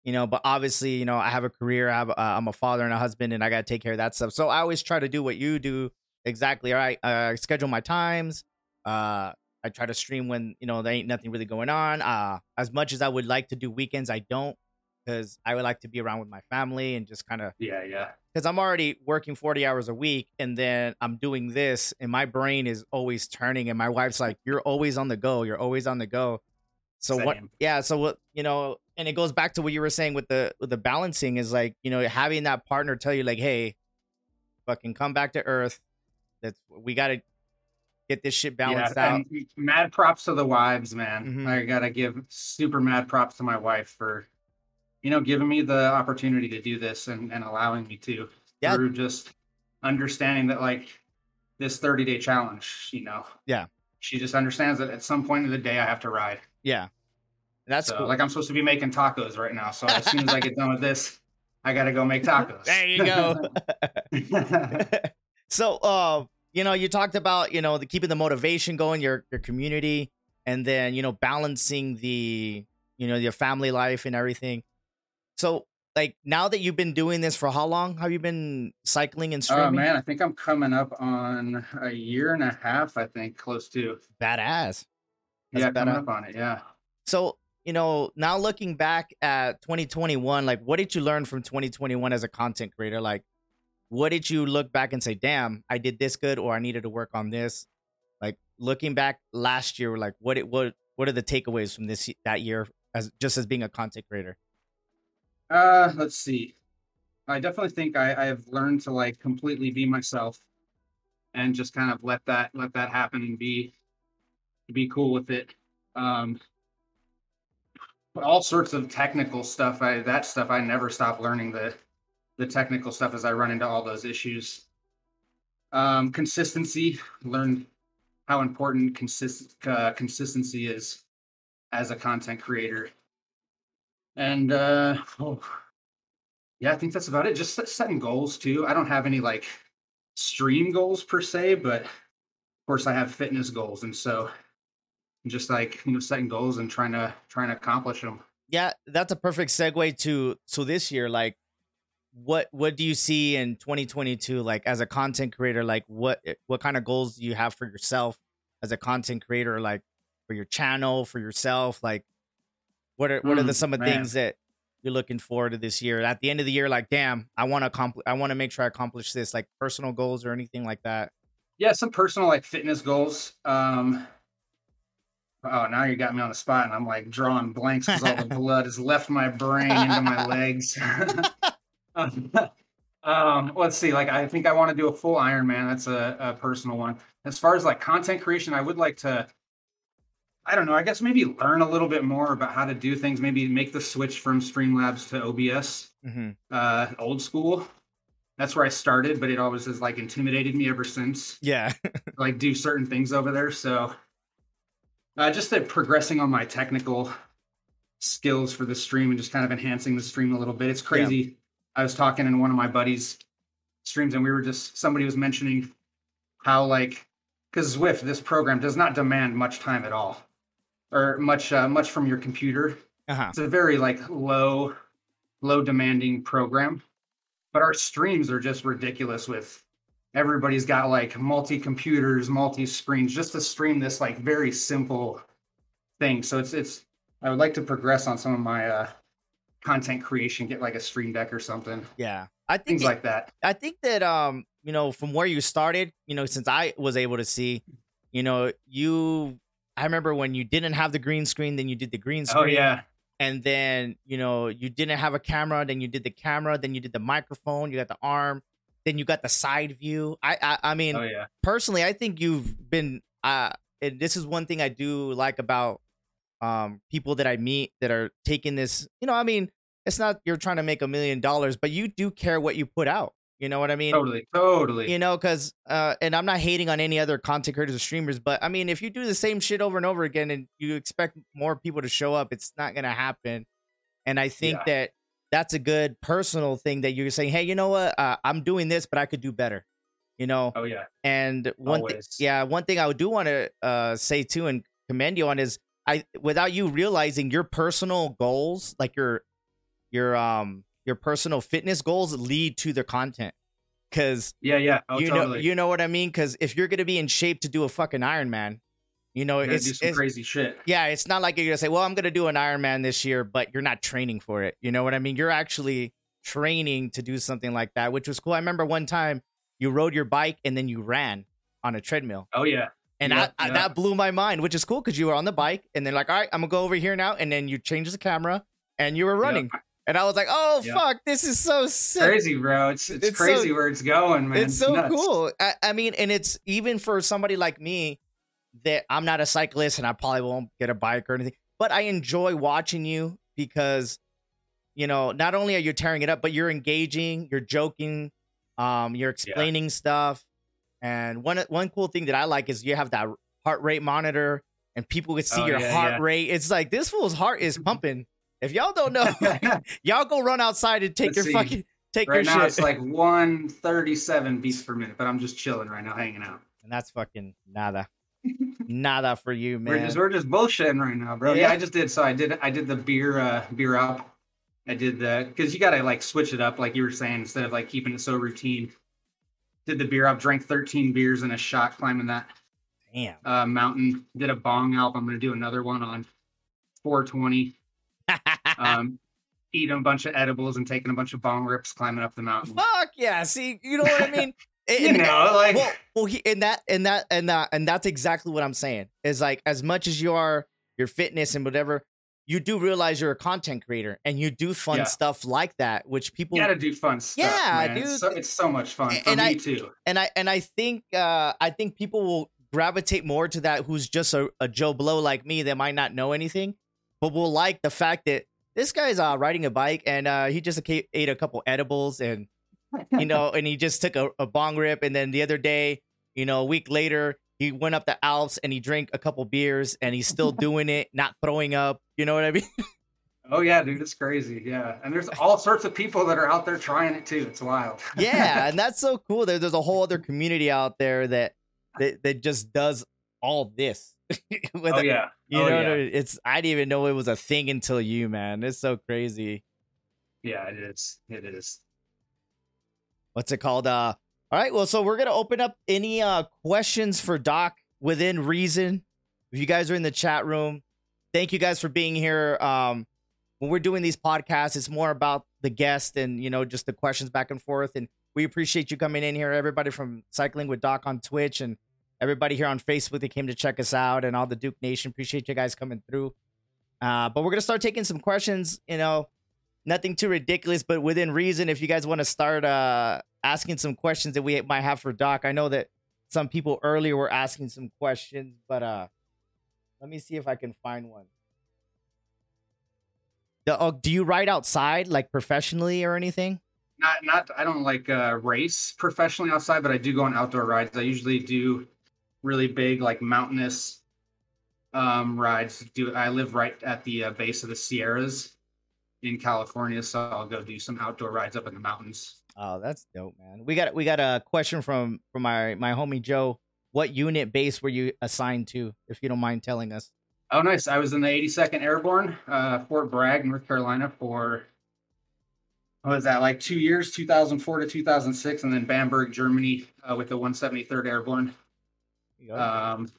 you know, but obviously, you know, I have a career, I have, uh, I'm a father and a husband, and I got to take care of that stuff. So I always try to do what you do. Exactly. All right. Uh, I schedule my times. Uh, I try to stream when, you know, there ain't nothing really going on. Uh, as much as I would like to do weekends, I don't, because I would like to be around with my family and just kind of. Yeah, yeah. Because I'm already working forty hours a week, and then I'm doing this, and my brain is always turning. And my wife's like, "You're always on the go. You're always on the go." So Same. what? Yeah. So what? You know, and it goes back to what you were saying with the with the balancing is, like, you know, having that partner tell you, like, "Hey, fucking come back to earth. That's, we got to get this shit balanced yeah, out." Mad props to the wives, man. Mm-hmm. I got to give super mad props to my wife for, you know, giving me the opportunity to do this and, and allowing me to yeah. through just understanding that, like, this thirty day challenge, you know, yeah, she just understands that at some point of the day I have to ride. Yeah. That's so cool. Like, I'm supposed to be making tacos right now. So as soon as I get done with this, I got to go make tacos. There you go. So, uh, you know, you talked about, you know, the keeping the motivation going, your your community, and then, you know, balancing the, you know, your family life and everything. So, like, now that you've been doing this for how long? Have you been cycling and streaming? Oh, man, I think I'm coming up on a year and a half, I think, close to. Badass. That's yeah, coming up on it, yeah. So, you know, now looking back at twenty twenty-one, like, what did you learn from twenty twenty-one as a content creator? Like, what did you look back and say, damn, I did this good, or I needed to work on this? Like, looking back last year, like, what it, what what are the takeaways from this that year as just as being a content creator? Uh, let's see. I definitely think I, I have learned to, like, completely be myself and just kind of let that let that happen and be be cool with it. Um, but all sorts of technical stuff. I that stuff I never stop learning the. the technical stuff as I run into all those issues. Um, consistency, learned how important consist, uh, consistency is as a content creator. And uh, oh, yeah, I think that's about it. Just setting goals too. I don't have any, like, stream goals per se, but of course I have fitness goals. And so just, like, you know, setting goals and trying to, trying to accomplish them. Yeah. That's a perfect segue to, so this year, like, What what do you see in twenty twenty-two, like, as a content creator? Like, what what kind of goals do you have for yourself as a content creator? Like, for your channel, for yourself? Like, what are what mm, are the some of the things that you're looking forward to this year? At the end of the year, like, damn, I want to accomplish. I want to make sure I accomplish this. Like, personal goals or anything like that. Yeah, some personal, like, fitness goals. Um, oh, now you got me on the spot, and I'm, like, drawing blanks because all the blood has left my brain into my legs. um let's see like I think I want to do a full Ironman. That's a, a personal one. As far as, like, content creation, I would like to I don't know, I guess maybe learn a little bit more about how to do things, maybe make the switch from Streamlabs to O B S, mm-hmm. uh, old school. That's where I started, but it always has like intimidated me ever since. Yeah. Like do certain things over there. So uh, just that progressing on my technical skills for the stream and just kind of enhancing the stream a little bit. It's crazy. Yeah. I was talking in one of my buddies' streams and we were just, somebody was mentioning how like, because Zwift, this program does not demand much time at all. Or much, uh, much from your computer. Uh-huh. It's a very like low, low demanding program. But our streams are just ridiculous. With everybody's got like multi computers, multi screens, just to stream this like very simple thing. So it's it's. I would like to progress on some of my uh, content creation, get like a stream deck or something. Yeah, I think things it, like that. I think that um, you know, from where you started, you know, since I was able to see, you know, you. I remember when you didn't have the green screen, then you did the green screen. Oh, yeah. And then, you know, you didn't have a camera, then you did the camera, then you did the microphone, you got the arm, then you got the side view. I I, I mean, oh, yeah. Personally, I think you've been, uh, and this is one thing I do like about um, people that I meet that are taking this, you know, I mean, it's not you're trying to make a million dollars, but you do care what you put out. You know what I mean? Totally, totally. You know, because, uh, and I'm not hating on any other content creators or streamers, but I mean, if you do the same shit over and over again and you expect more people to show up, it's not going to happen. And I think yeah. that that's a good personal thing that you're saying, hey, you know what? Uh, I'm doing this, but I could do better, you know? Oh, yeah. And one thing, yeah, one thing I do want to uh, say too and commend you on is I, without you realizing your personal goals, like your, your, um, your personal fitness goals lead to their content. Cause yeah, yeah. Oh, you totally. know, you know what I mean? Cause if you're going to be in shape to do a fucking Ironman, you know, it's, do some it's crazy shit. Yeah. It's not like you're going to say, well, I'm going to do an Ironman this year, but you're not training for it. You know what I mean? You're actually training to do something like that, which was cool. I remember one time you rode your bike and then you ran on a treadmill. Oh yeah. And yeah, I, yeah. I, that blew my mind, which is cool. Cause you were on the bike and then like, all right, I'm gonna go over here now. And then you change the camera and you were running. Yeah. And I was like, oh, yeah. fuck, this is so sick. Crazy, bro. It's it's, it's crazy so, where it's going, man. It's so Nuts. cool. I, I mean, and it's even for somebody like me that I'm not a cyclist and I probably won't get a bike or anything, but I enjoy watching you because, you know, not only are you tearing it up, but you're engaging, you're joking, um, you're explaining yeah. stuff. And one one cool thing that I like is you have that heart rate monitor and people can see oh, your yeah, heart yeah. rate. It's like, this fool's heart is pumping. If y'all don't know, y'all go run outside and take Let's your see. fucking take right your shit. Right now it's like one thirty-seven beats per minute, but I'm just chilling right now, hanging out. And that's fucking nada, nada for you, man. We're just we're just bullshitting right now, bro. Yeah, yeah I just did. So I did I did the beer uh, beer up. I did the because you gotta like switch it up, like you were saying, instead of like keeping it so routine. Did the beer up, drank thirteen beers and a shot climbing that damn uh, mountain. Did a bong alp. I'm gonna do another one on four twenty. um, eating a bunch of edibles and taking a bunch of bong rips, climbing up the mountain. Fuck yeah! See, you know what I mean? And, you know, like well, well he, and that, and that, and that, and that's exactly what I'm saying. Is like as much as you are your fitness and whatever, you do realize you're a content creator and you do fun yeah. stuff like that, which people you gotta do fun stuff. Yeah, dude, it's so, it's so much fun for and me I, too. And I and I think uh, I think people will gravitate more to that. Who's just a, a Joe Blow like me that might not know anything. But we'll like the fact that this guy's uh, riding a bike and uh, he just ate a couple edibles and, you know, and he just took a, a bong rip. And then the other day, you know, a week later, he went up the Alps and he drank a couple beers and he's still doing it, not throwing up. You know what I mean? Oh, yeah, dude, it's crazy. Yeah. And there's all sorts of people that are out there trying it, too. It's wild. Yeah. And that's so cool. There, there's a whole other community out there that that, that just does all this. With oh yeah, you oh, know yeah. it's I didn't even know it was a thing until you, man. It's so crazy. Yeah, it is. It is. What's it called? Uh, all right. Well, so we're gonna open up any uh questions for Doc within reason. If you guys are in the chat room, thank you guys for being here. Um, when we're doing these podcasts, it's more about the guest and you know just the questions back and forth. And we appreciate you coming in here, everybody from Cycling with Doc on Twitch and. Everybody here on Facebook that came to check us out and all the Duke Nation. Appreciate you guys coming through. Uh, but we're going to start taking some questions, you know, nothing too ridiculous, but within reason. If you guys want to start uh, asking some questions that we might have for Doc, I know that some people earlier were asking some questions, but uh, Let me see if I can find one. The, oh, do you ride outside, like professionally or anything? Not, not. I don't like uh, race professionally outside, but I do go on outdoor rides. I usually do really big, like mountainous um, rides. Do I live right at the uh, base of the Sierras in California, so I'll go do some outdoor rides up in the mountains. Oh, that's dope, man. We got we got a question from from my my homie Joe. What unit base were you assigned to, if you don't mind telling us? Oh, nice. I was in the eighty-second Airborne, uh, Fort Bragg, North Carolina, for what was that, like two years, two thousand four to two thousand six, and then Bamberg, Germany, uh, with the one seventy-third Airborne. Um,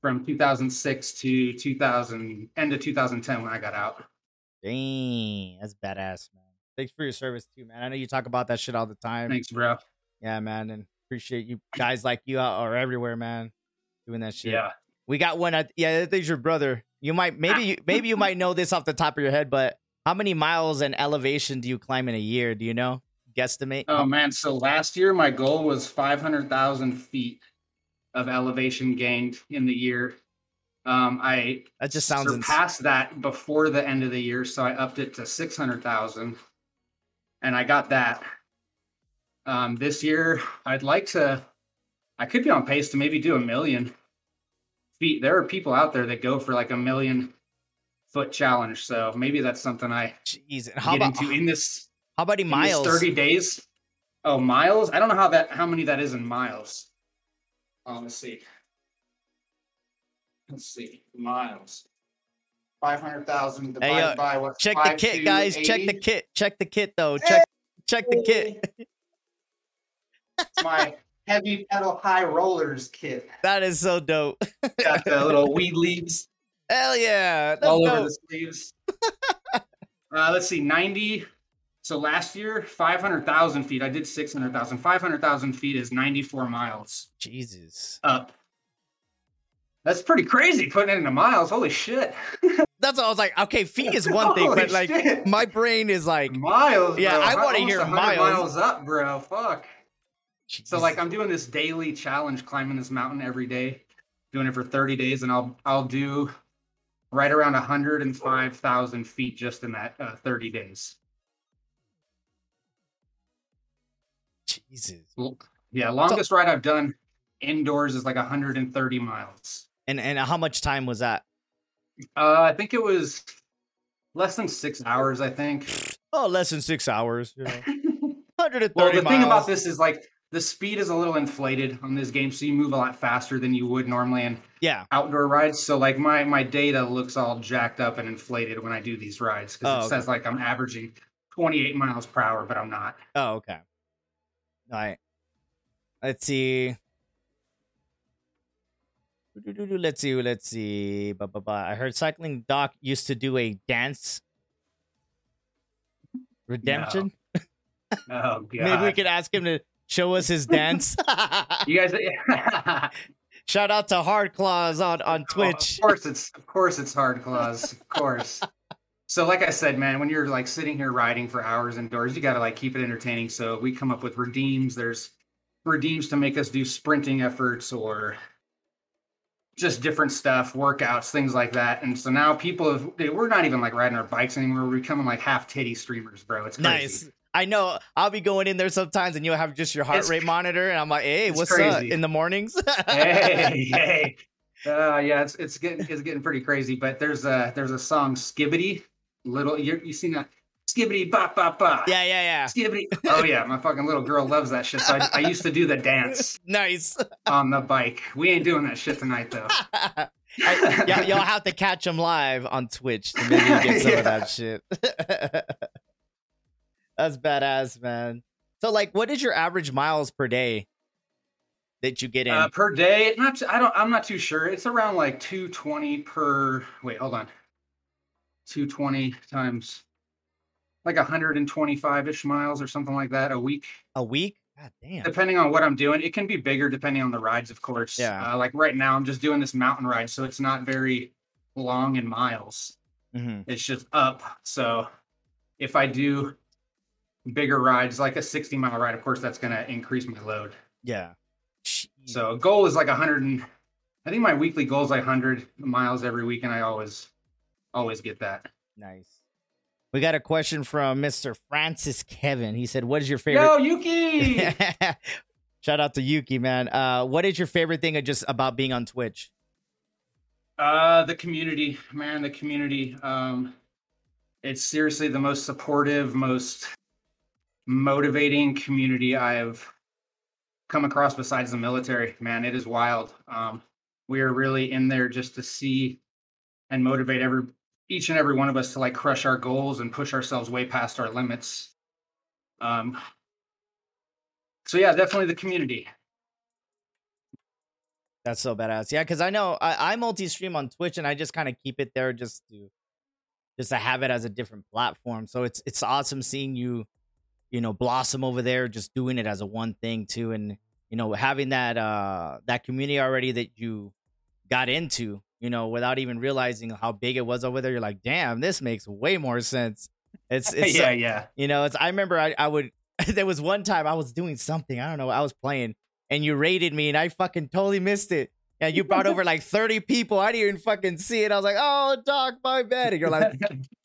from two thousand six to two thousand, end of two thousand ten when I got out. Dang, that's badass, man. Thanks for your service too, man. I know you talk about that shit all the time. Thanks, bro. Yeah, man, and appreciate you guys like you are everywhere, man. Doing that shit. Yeah, we got one. At, yeah, that thing's your brother. You might, maybe, you, maybe you might know this off the top of your head, but how many miles and elevation do you climb in a year? Do you know? Guesstimate. Oh man, so last year my goal was five hundred thousand feet of elevation gained in the year. Um, I that just sounds surpassed insane. That before the end of the year, so I upped it to six hundred thousand, and I got that. Um, this year, I'd like to, I could be on pace to maybe do a million feet. There are people out there that go for like a million foot challenge. So maybe that's something I Jeez, and how get about, into in this. How about in miles? thirty days. Oh, miles. I don't know how that, how many that is in miles. Oh, let's see. Let's see. Miles. five hundred thousand divided hey, uh, by what? Check five, the kit, two, guys. eighty. Check the kit. Check the kit though. Check, hey. check the kit. It's my heavy metal high rollers kit. That is so dope. Got the little weed leaves. Hell yeah. That's all dope. Over the sleeves. uh, let's see, ninety. So last year, five hundred thousand feet. I did six hundred thousand. five hundred thousand feet is ninety-four miles. Jesus. Up. That's pretty crazy putting it into miles. Holy shit. That's what I was like, okay, feet is one thing, but like shit. My brain is like. Miles. Yeah, bro. I want to hear miles. miles up, bro. Fuck. Jeez. So like I'm doing this daily challenge, climbing this mountain every day, doing it for thirty days, and I'll I'll do right around one hundred five thousand feet just in that uh, thirty days. Jesus. Yeah, longest so, ride I've done indoors is like one hundred thirty miles. And and how much time was that? Uh, I think it was less than six hours. I think. Oh, less than six hours. Yeah. one hundred thirty well, the miles. Thing about this is like. The speed is a little inflated on this game, so you move a lot faster than you would normally in yeah. outdoor rides. So, like, my, my data looks all jacked up and inflated when I do these rides because oh, it okay. says, like, I'm averaging twenty-eight miles per hour, but I'm not. Oh, okay. All right. Let's see. Let's see. Let's see. Ba, ba, ba. I heard Cycling Doc used to do a dance redemption. No. Oh, God. Maybe we could ask him to... show us his dance. You guys, yeah. Shout out to Hard Claws on, on Twitch. Oh, of course it's of course it's Hard Claws. Of course. So like I said, man, when you're like sitting here riding for hours indoors, you gotta like keep it entertaining. So we come up with redeems. There's redeems to make us do sprinting efforts or just different stuff, workouts, things like that. And so now people have, dude, we're not even like riding our bikes anymore. We're becoming like half titty streamers, bro. It's crazy. Nice. I know I'll be going in there sometimes and you'll have just your heart it's, rate monitor. And I'm like, hey, what's crazy. Up in the mornings? hey, hey. Uh, yeah, it's it's getting it's getting pretty crazy. But there's a there's a song, Skibbidi. Little, you you seen that? Skibbidi, bop, bop, bop. Yeah, yeah, yeah. Skibbidi. Oh, yeah. My fucking little girl loves that shit. So I, I used to do the dance. Nice. On the bike. We ain't doing that shit tonight, though. I, y'all, y'all have to catch them live on Twitch to maybe get some yeah. of that shit. That's badass, man. So, like, what is your average miles per day that you get in? Uh, per day, not. I don't. I'm not too sure. It's around like two twenty per. Wait, hold on. two twenty times, like one hundred twenty-five-ish miles or something like that a week. A week? God damn. Depending on what I'm doing, it can be bigger depending on the rides, of course. Yeah. Uh, like right now, I'm just doing this mountain ride, so it's not very long in miles. Mm-hmm. It's just up. So, if I do. Bigger rides, like a sixty mile ride, of course that's going to increase my load. Yeah. Jeez. So goal is like 100 and I think my weekly goal is like one hundred miles every week, and I always, always get that. Nice. We got a question from Mister Francis Kevin. He said, what is your favorite... Yo, Yuki! Shout out to Yuki, man. Uh, what is your favorite thing just about being on Twitch? Uh, the community, man, the community. Um, it's seriously the most supportive, most motivating community I've come across besides the military, man. It is wild. Um, we are really in there just to see and motivate every each and every one of us to like crush our goals and push ourselves way past our limits. Um, so yeah, definitely the community. That's so badass. Yeah, because I know I, I multi-stream on Twitch and I just kind of keep it there just to just to have it as a different platform. So it's it's awesome seeing you, you know, blossom over there, just doing it as a one thing too. And, you know, having that uh, that community already that you got into, you know, without even realizing how big it was over there. You're like, damn, this makes way more sense. It's, it's yeah, uh, yeah. You know, it's I remember I, I would there was one time I was doing something. I don't know. I was playing. And you raided me, and I fucking totally missed it. And you brought over like thirty people. I didn't even fucking see it. I was like, "Oh, Doc, my bad." And you're like,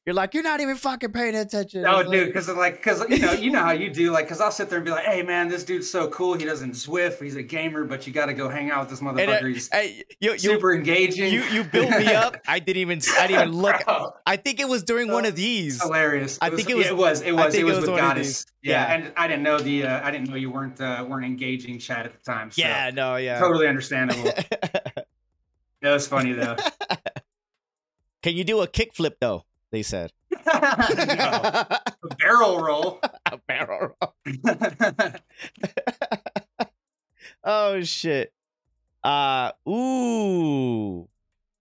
"You're like, you're not even fucking paying attention." No, dude, because like, because like, you know, you know how you do. Like, because I'll sit there and be like, "Hey, man, this dude's so cool. He doesn't Zwift. He's a gamer, but you got to go hang out with this motherfucker. And, uh, He's I, you, super you, engaging. You you built me up. I didn't even I didn't even look. Bro. I think it was during oh, one of these. Hilarious. I think it was. It was. It was. It was, it was with Goddess. Yeah, yeah, and I didn't know the uh, I didn't know you weren't uh, weren't engaging chat at the time. So yeah, no, yeah, totally understandable. That was funny though. Can you do a kickflip though? They said. No. A barrel roll. A barrel roll. Oh shit. Uh ooh.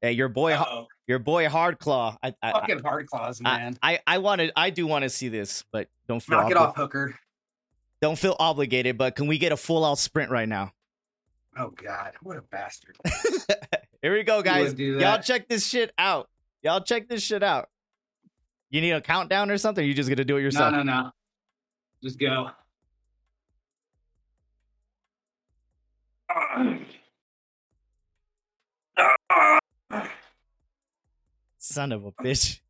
Hey, your boy. Uh-oh. Your boy Hard Claw. I, I, Fucking Hard Claws, man. I, I, I wanted, I do want to see this, but don't feel. Knock obli- it off, Hooker. Don't feel obligated, but can we get a full out sprint right now? Oh God, what a bastard! Here we go, guys. Y'all check this shit out. Y'all check this shit out. You need a countdown or something? Or you just gonna do it yourself? No, no, no. Just go. Son of a bitch.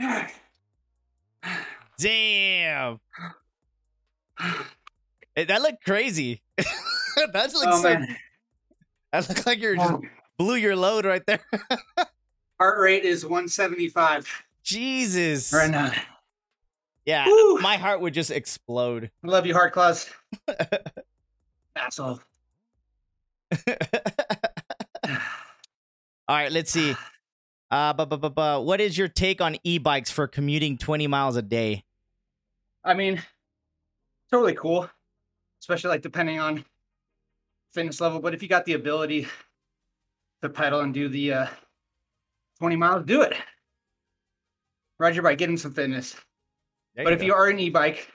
Damn. Hey, that looked crazy. that looks oh, so, that looked like you just blew your load right there. Heart rate is one seventy-five. Jesus. Right now. Yeah, woo. My heart would just explode. I love you, Hard Claws. Asshole. All right, let's see. Uh, but, but, but, but, what is your take on e-bikes for commuting twenty miles a day? I mean, totally cool, especially like depending on fitness level. But if you got the ability to pedal and do the uh, twenty miles, do it. Ride your bike, get in some fitness. There but you if go. You are an e-bike,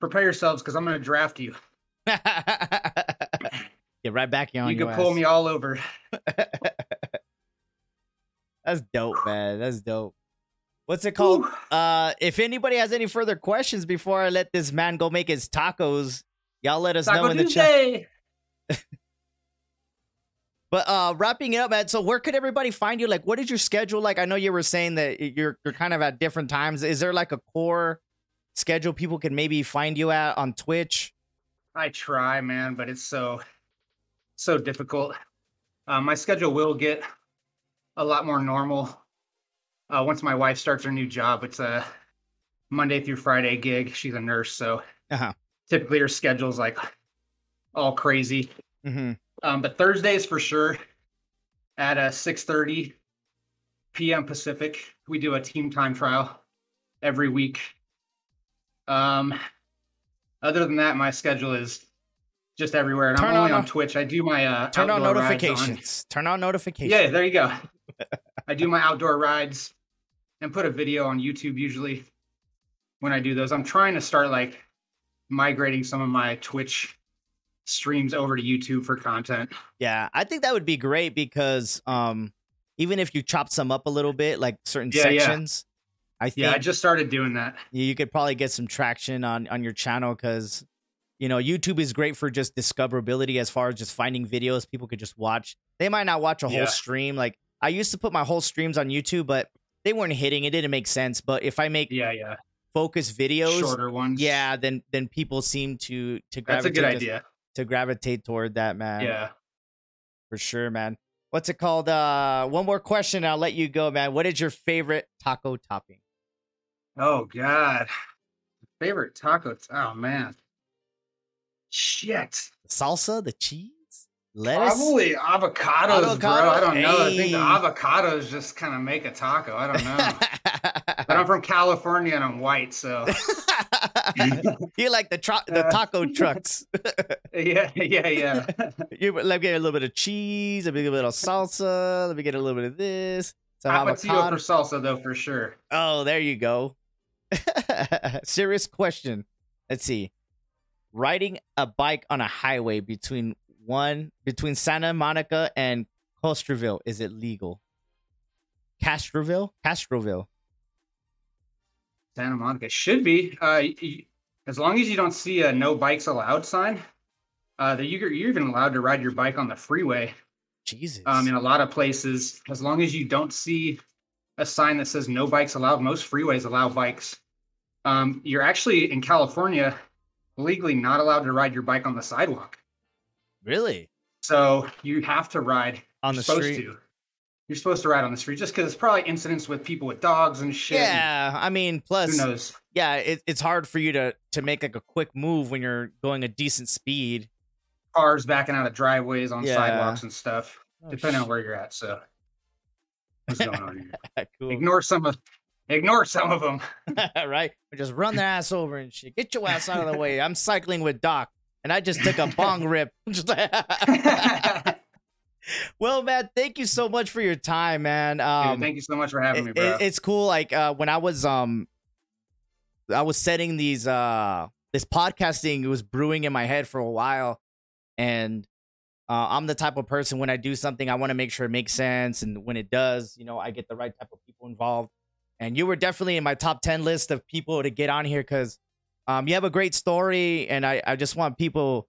prepare yourselves because I'm going to draft you. Get right back on you. You can pull ass. Me all over. That's dope, man. That's dope. What's it called? Uh, if anybody has any further questions before I let this man go make his tacos, y'all let us Taco know in Tuesday. The chat. But uh, wrapping it up, man. So where could everybody find you? Like, what is your schedule like? I know you were saying that you're you're kind of at different times. Is there like a core schedule people can maybe find you at on Twitch? I try, man, but it's so so difficult. Uh, my schedule will get a lot more normal uh, once my wife starts her new job. It's a Monday through Friday gig. She's a nurse, so uh-huh. Typically her schedule's like all crazy. Mm-hmm. Um, but Thursdays for sure at uh, six thirty p.m. Pacific, we do a team time trial every week. Um, other than that, my schedule is just everywhere, and turn I'm only on, on Twitch. I do my uh, turn on notifications. On. Turn on notifications. Yeah, there you go. I do my outdoor rides and put a video on YouTube usually when I do those. I'm trying to start like migrating some of my Twitch streams over to YouTube for content. Yeah, I think that would be great because um, even if you chop some up a little bit, like certain yeah, sections, yeah. I think yeah, I just started doing that. You could probably get some traction on on your channel because You know, YouTube is great for just discoverability as far as just finding videos people could just watch. They might not watch a whole yeah. stream. Like, I used to put my whole streams on YouTube, but they weren't hitting. It didn't make sense. But if I make yeah, yeah. focused videos, shorter ones, yeah, then then people seem to to gravitate, that's a good idea. To, to gravitate toward that, man. Yeah, for sure, man. What's it called? Uh, one more question, I'll let you go, man. What is your favorite taco topping? Oh God, favorite taco? Oh man. Shit. Salsa, the cheese, lettuce? Probably avocados, avocado, bro. I don't hey. know. I think the avocados just kind of make a taco. I don't know. But I'm from California and I'm white, so. You're like the, tro- the taco trucks. yeah, yeah, yeah. You, let me get a little bit of cheese. Let me get a little salsa. Let me get a little bit of this. Some avocado. For salsa, though, for sure. Oh, there you go. Serious question. Let's see. Riding a bike on a highway between one between Santa Monica and Castroville, is it legal? Castroville, Castroville. Santa Monica should be. Uh, you, as long as you don't see a "no bikes allowed" sign, uh, that you're you're even allowed to ride your bike on the freeway. Jesus. Um, in a lot of places, as long as you don't see a sign that says "no bikes allowed," most freeways allow bikes. Um, you're actually in California. Legally not allowed to ride your bike on the sidewalk. Really? So you have to ride on the street. To. You're supposed to ride on the street just because it's probably incidents with people with dogs and shit. Yeah, I mean, plus, who knows? Yeah, it, it's hard for you to to make like a quick move when you're going a decent speed. Cars backing out of driveways on yeah. sidewalks and stuff, oh, depending shit. on where you're at. So what's going on here? Cool. Ignore some of. Ignore some of them. Right? Or just run their ass over and shit. Get your ass out of the way. I'm cycling with Doc, and I just took a bong rip. Well, Matt, thank you so much for your time, man. Um, Dude, thank you so much for having it, me, bro. It, it's cool. Like uh, when I was um, I was setting these uh, this podcasting. It was brewing in my head for a while, and uh, I'm the type of person when I do something, I want to make sure it makes sense, and when it does, you know, I get the right type of people involved. And you were definitely in my top ten list of people to get on here because um, you have a great story. And I, I just want people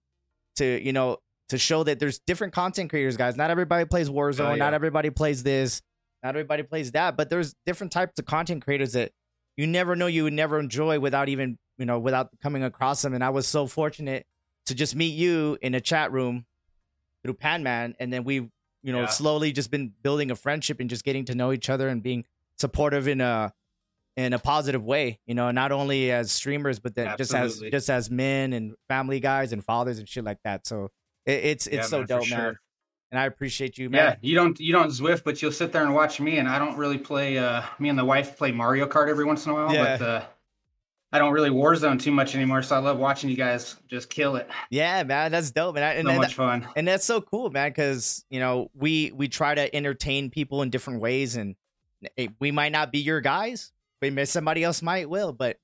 to, you know, to show that there's different content creators, guys. Not everybody plays Warzone. Oh, yeah. Not everybody plays this. Not everybody plays that. But there's different types of content creators that you never know you would never enjoy without even, you know, without coming across them. And I was so fortunate to just meet you in a chat room through Pan Man. And then we've, you know, yeah. slowly just been building a friendship and just getting to know each other and being supportive in a in a positive way, you know, not only as streamers but then Absolutely. just as just as men and family guys and fathers and shit like that. So it, it's it's yeah, so man, dope, sure. man. And I appreciate you, man. Yeah, you don't you don't Zwift, but you'll sit there and watch me. And I don't really play. Uh, me and the wife play Mario Kart every once in a while, yeah. but uh, I don't really Warzone too much anymore. So I love watching you guys just kill it. Yeah, man, that's dope, man. And so and, much fun, and that's so cool, man. Because you know we we try to entertain people in different ways and. We might not be your guys, but somebody else might will. But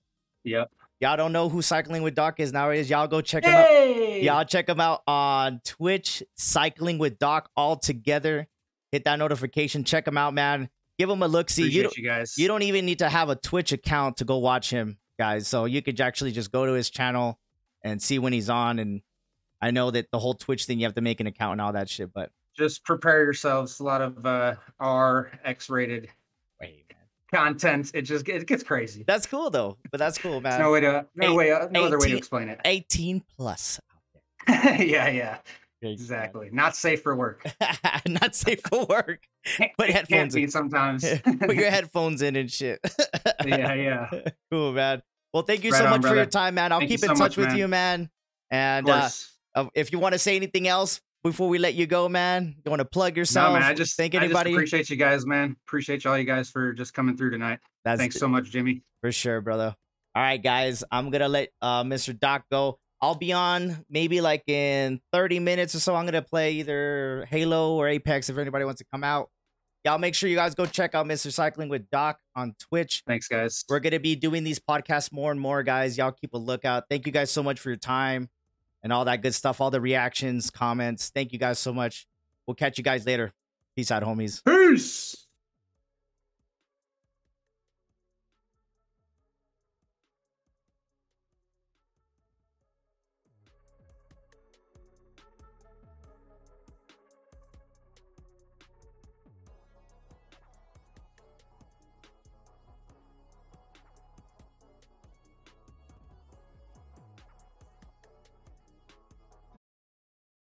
yeah, y'all don't know who Cycling with Doc is nowadays. Y'all go check hey! him out. Y'all check him out on Twitch, Cycling with Doc, all together. Hit that notification. Check him out, man. Give him a look. See you, you guys. You don't even need to have a Twitch account to go watch him, guys. So you could actually just go to his channel and see when he's on. And I know that the whole Twitch thing, you have to make an account and all that shit. But just prepare yourselves. A lot of uh, R X-rated. Content, it just it gets crazy. That's cool though, but that's cool, man. no way to no Eight, way no eighteen, other way to explain it. eighteen plus. yeah, yeah, exactly. Not safe for work. Not safe for work. Put headphones in sometimes. Put your headphones in and shit. yeah, yeah. Cool, man. Well, thank you right so on, much brother. for your time, man. I'll thank keep in so touch much, with man. you, man. And uh, if you want to say anything else. Before we let you go, man, you want to plug yourself? No, man, I just, Thank anybody? I just appreciate you guys, man. Appreciate all you guys for just coming through tonight. That's Thanks it. so much, Jimmy. For sure, brother. All right, guys, I'm going to let uh, Mister Doc go. I'll be on maybe like in thirty minutes or so. I'm going to play either Halo or Apex if anybody wants to come out. Y'all make sure you guys go check out Mister Cycling with Doc on Twitch. Thanks, guys. We're going to be doing these podcasts more and more, guys. Y'all keep a lookout. Thank you guys so much for your time. And all that good stuff, all the reactions, comments. Thank you guys so much. We'll catch you guys later. Peace out, homies. Peace.